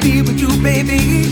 Be with you, baby.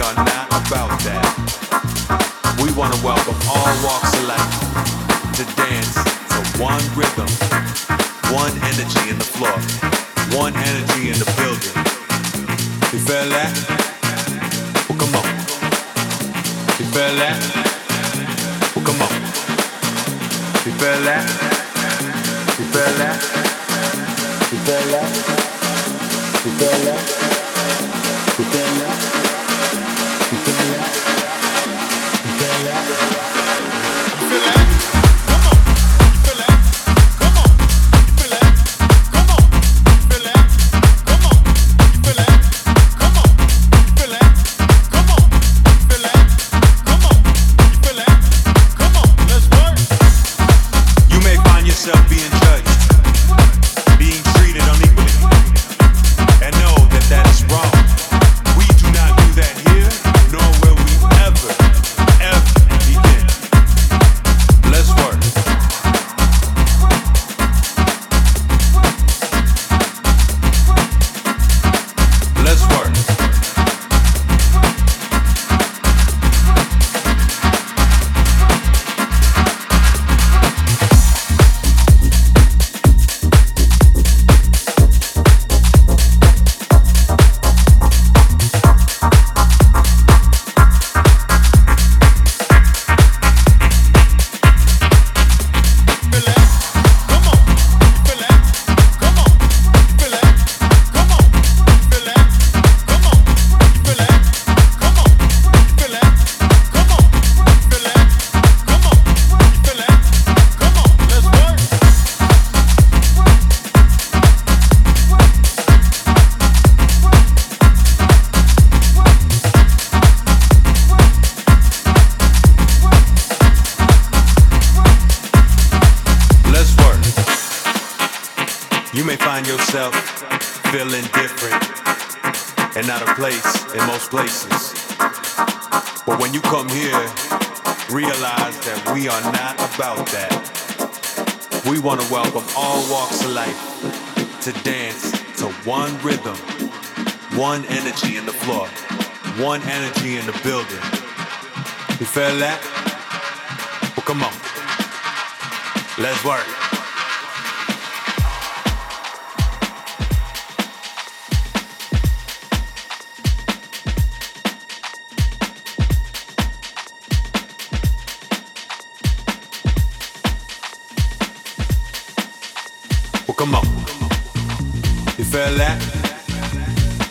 we are not about that. We want to welcome all walks of life to dance to one rhythm, one energy in the floor, one energy in the building. You feel that? Well, come on. You feel that? Well, come on. You feel that? You feel that? You feel that? You feel that? You feel that? You feel that? You feel that? You feel that? Come on, you feel that? Come on, you feel that? Come on, you feel that? Come on, you feel that? Come on, you feel that? Come on, you feel that? Come on, you feel that? Come on, let's work. You may find yourself being judged, being treated unequally, and know that that is wrong. We do not do that here, nor will we ever begin. Let's work. Let's work. You may find yourself feeling different and out of place in most places. But when you come here, realize that we are not about that. We want to welcome all walks of life to dance to one rhythm, one energy in the floor, one energy in the building. You feel that? Well, come on. Let's work. Come on, you feel that?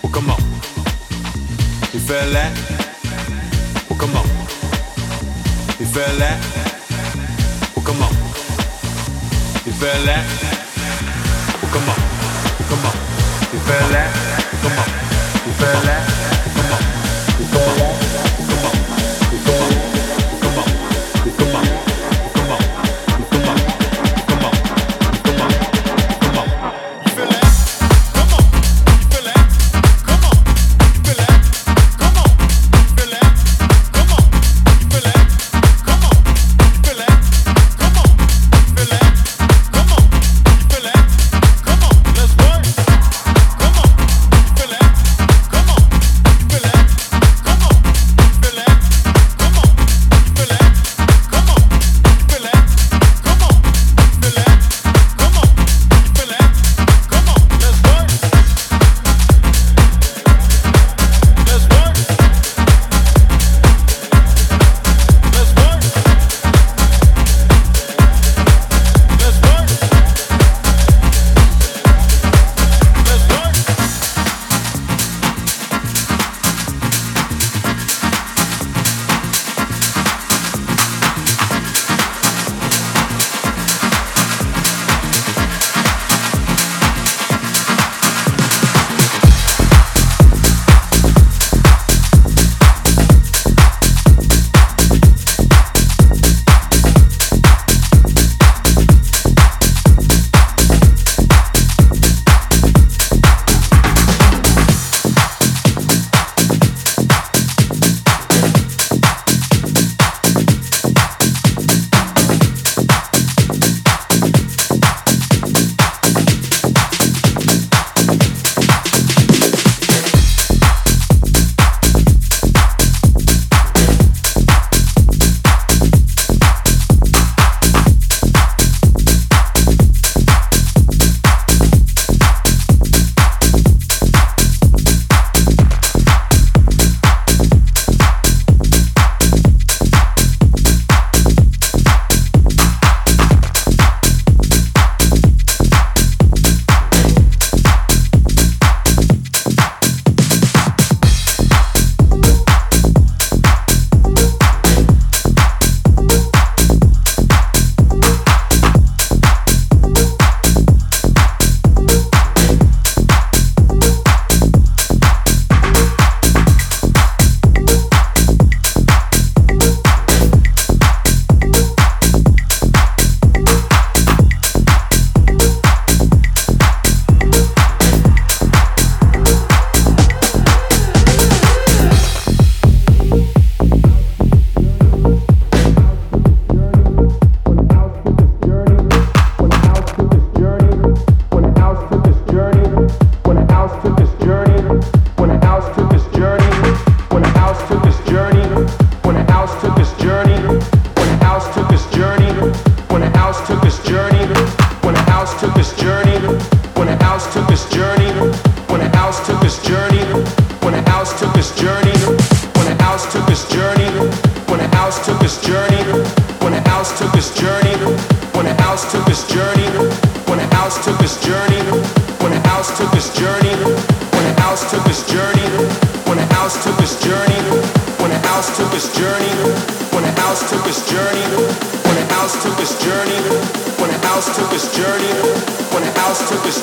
Well, come on, you feel that? Well, come on, you feel that? Well, come on, you feel that? Well, come on, come on, you feel that? Come on, you feel that? Come on, you feel that? Come on, you feel that? Come on, you feel that? Come on.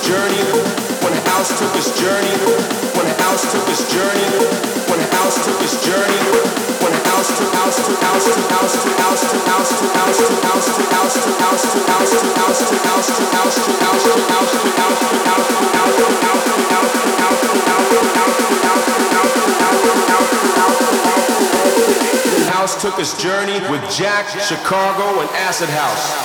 journey, when House took his journey, when House took his journey, when House took his journey, when House took House to House to House to House to House to House to House to House to House to House to House to House to House to House to House to House to House to House took his journey with Jack, Chicago, and Acid House.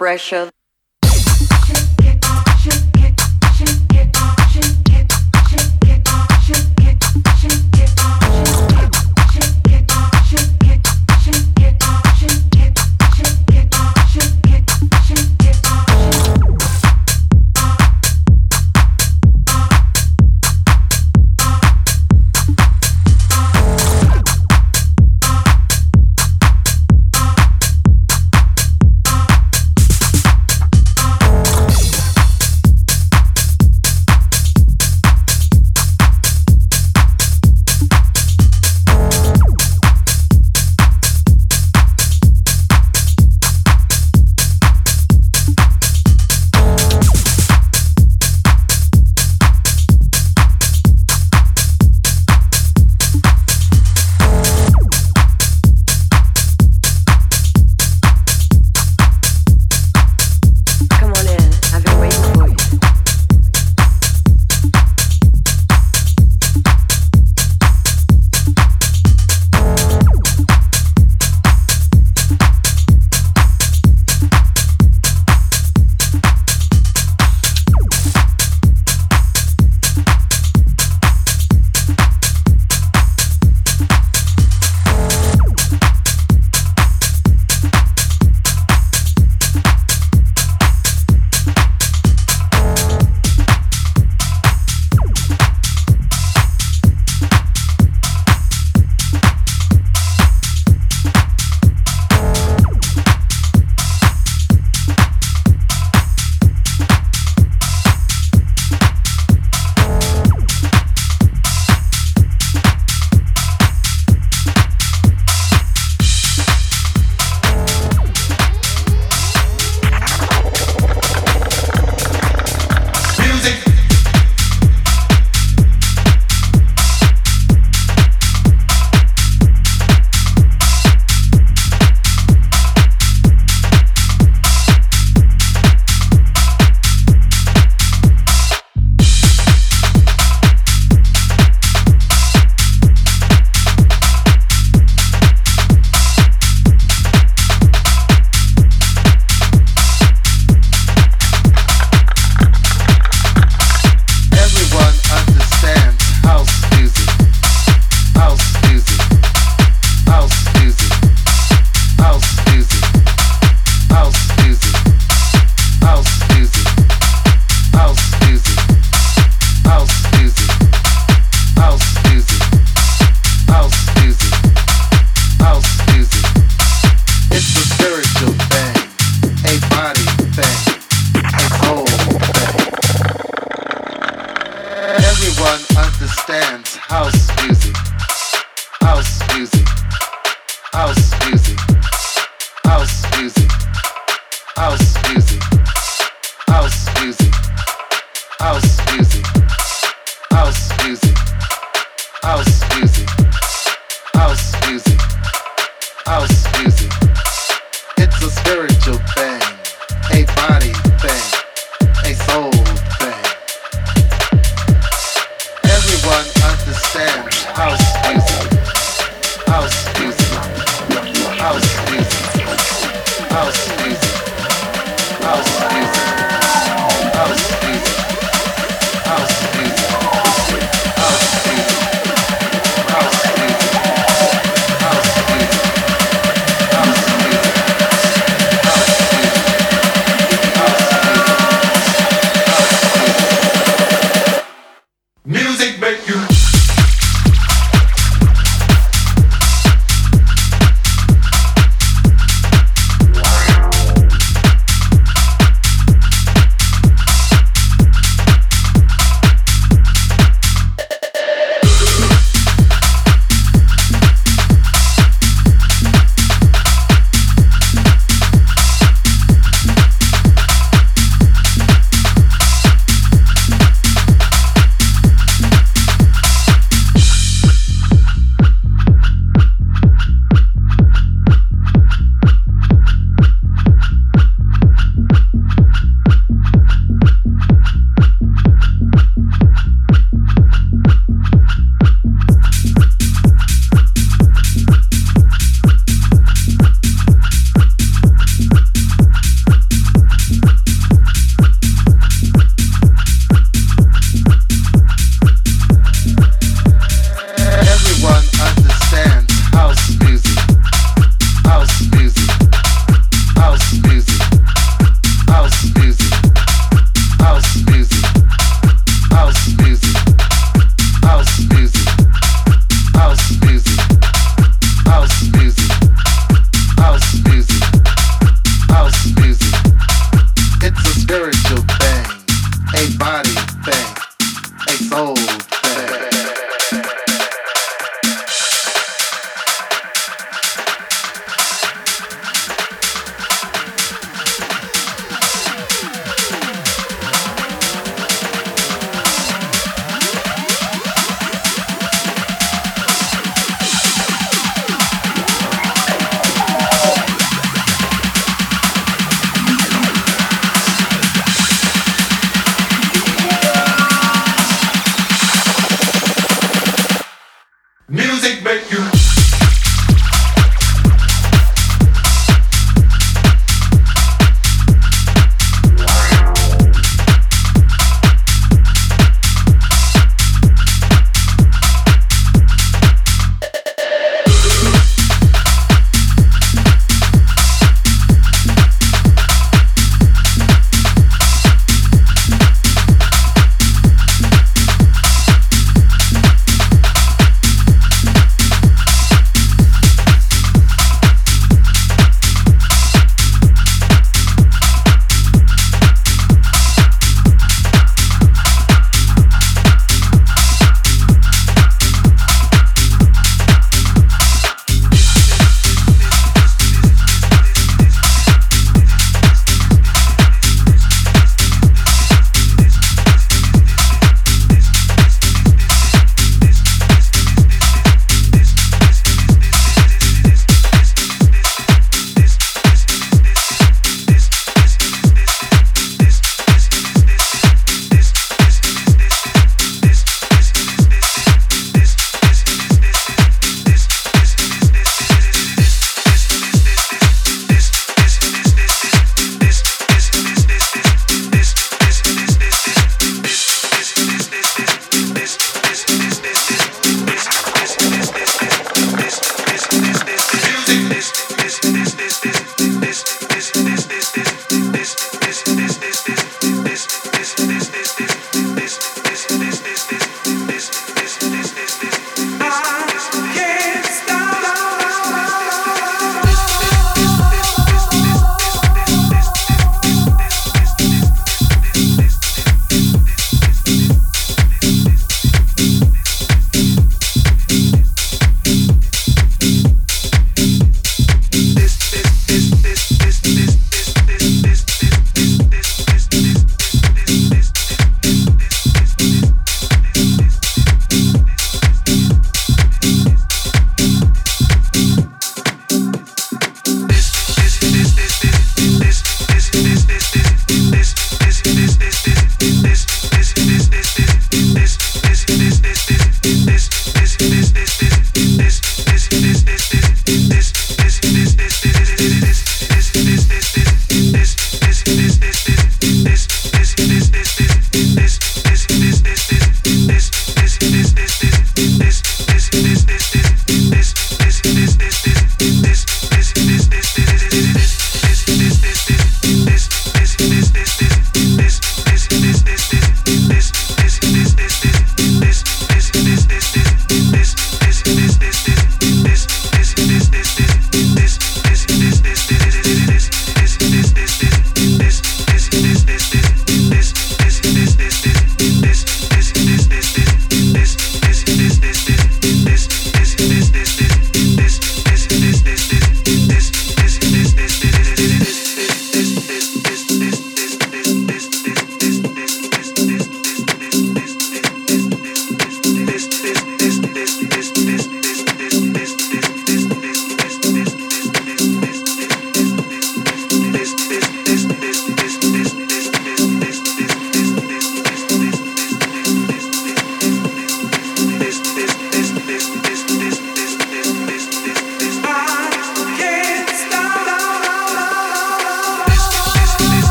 pressure.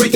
The